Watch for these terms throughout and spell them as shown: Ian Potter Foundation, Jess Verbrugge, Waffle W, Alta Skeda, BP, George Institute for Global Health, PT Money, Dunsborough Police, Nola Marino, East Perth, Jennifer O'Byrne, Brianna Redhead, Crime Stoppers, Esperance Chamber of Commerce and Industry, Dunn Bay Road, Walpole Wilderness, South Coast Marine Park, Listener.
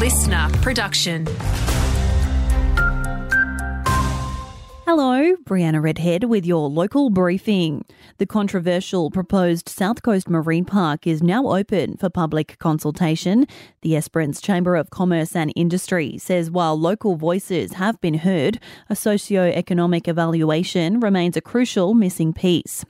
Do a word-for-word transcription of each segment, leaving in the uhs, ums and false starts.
Listener production. Hello, Brianna Redhead with your local briefing. The controversial proposed South Coast Marine Park is now open for public consultation. The Esperance Chamber of Commerce and Industry says while local voices have been heard, a socio-economic evaluation remains a crucial missing piece.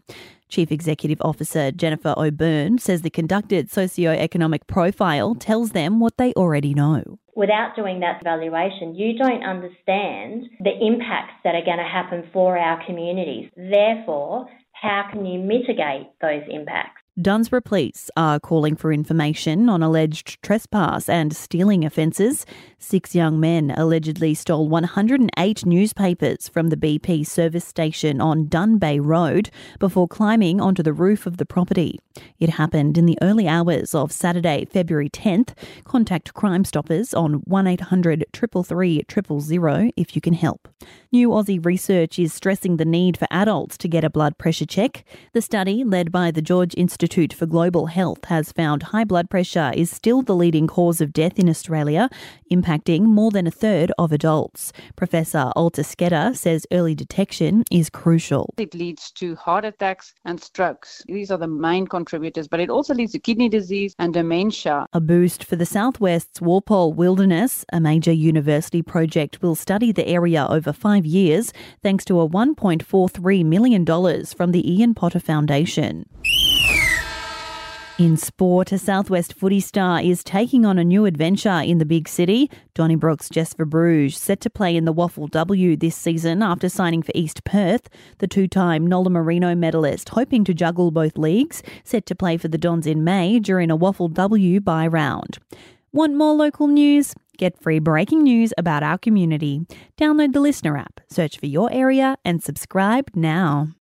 Chief Executive Officer Jennifer O'Byrne says the conducted socio-economic profile tells them what they already know. Without doing that evaluation, you don't understand the impacts that are going to happen for our communities. Therefore, how can you mitigate those impacts? Dunsborough Police are calling for information on alleged trespass and stealing offences. Six young men allegedly stole one hundred eight newspapers from the B P service station on Dunn Bay Road before climbing onto the roof of the property. It happened in the early hours of Saturday, February tenth. Contact Crime Stoppers on one eight hundred, three three three, zero zero zero if you can help. New Aussie research is stressing the need for adults to get a blood pressure check. The study, led by the George Institute for Global Health, has found high blood pressure is still the leading cause of death in Australia, impacting more than a third of adults. Professor Alta Skeda says early detection is crucial. It leads to heart attacks and strokes. These are the main contributors, but it also leads to kidney disease and dementia. A boost for the southwest's Walpole Wilderness. A major university project will study the area over five years thanks to a one point four three million dollars from the Ian Potter Foundation. In sport, a Southwest footy star is taking on a new adventure in the big city. Donnybrook's Jess Verbrugge set to play in the Waffle W this season after signing for East Perth. The two-time Nola Marino medalist, hoping to juggle both leagues, set to play for the Dons in May during a Waffle W bye round. Want more local news? Get free breaking news about our community. Download the Listener app, search for your area and subscribe now.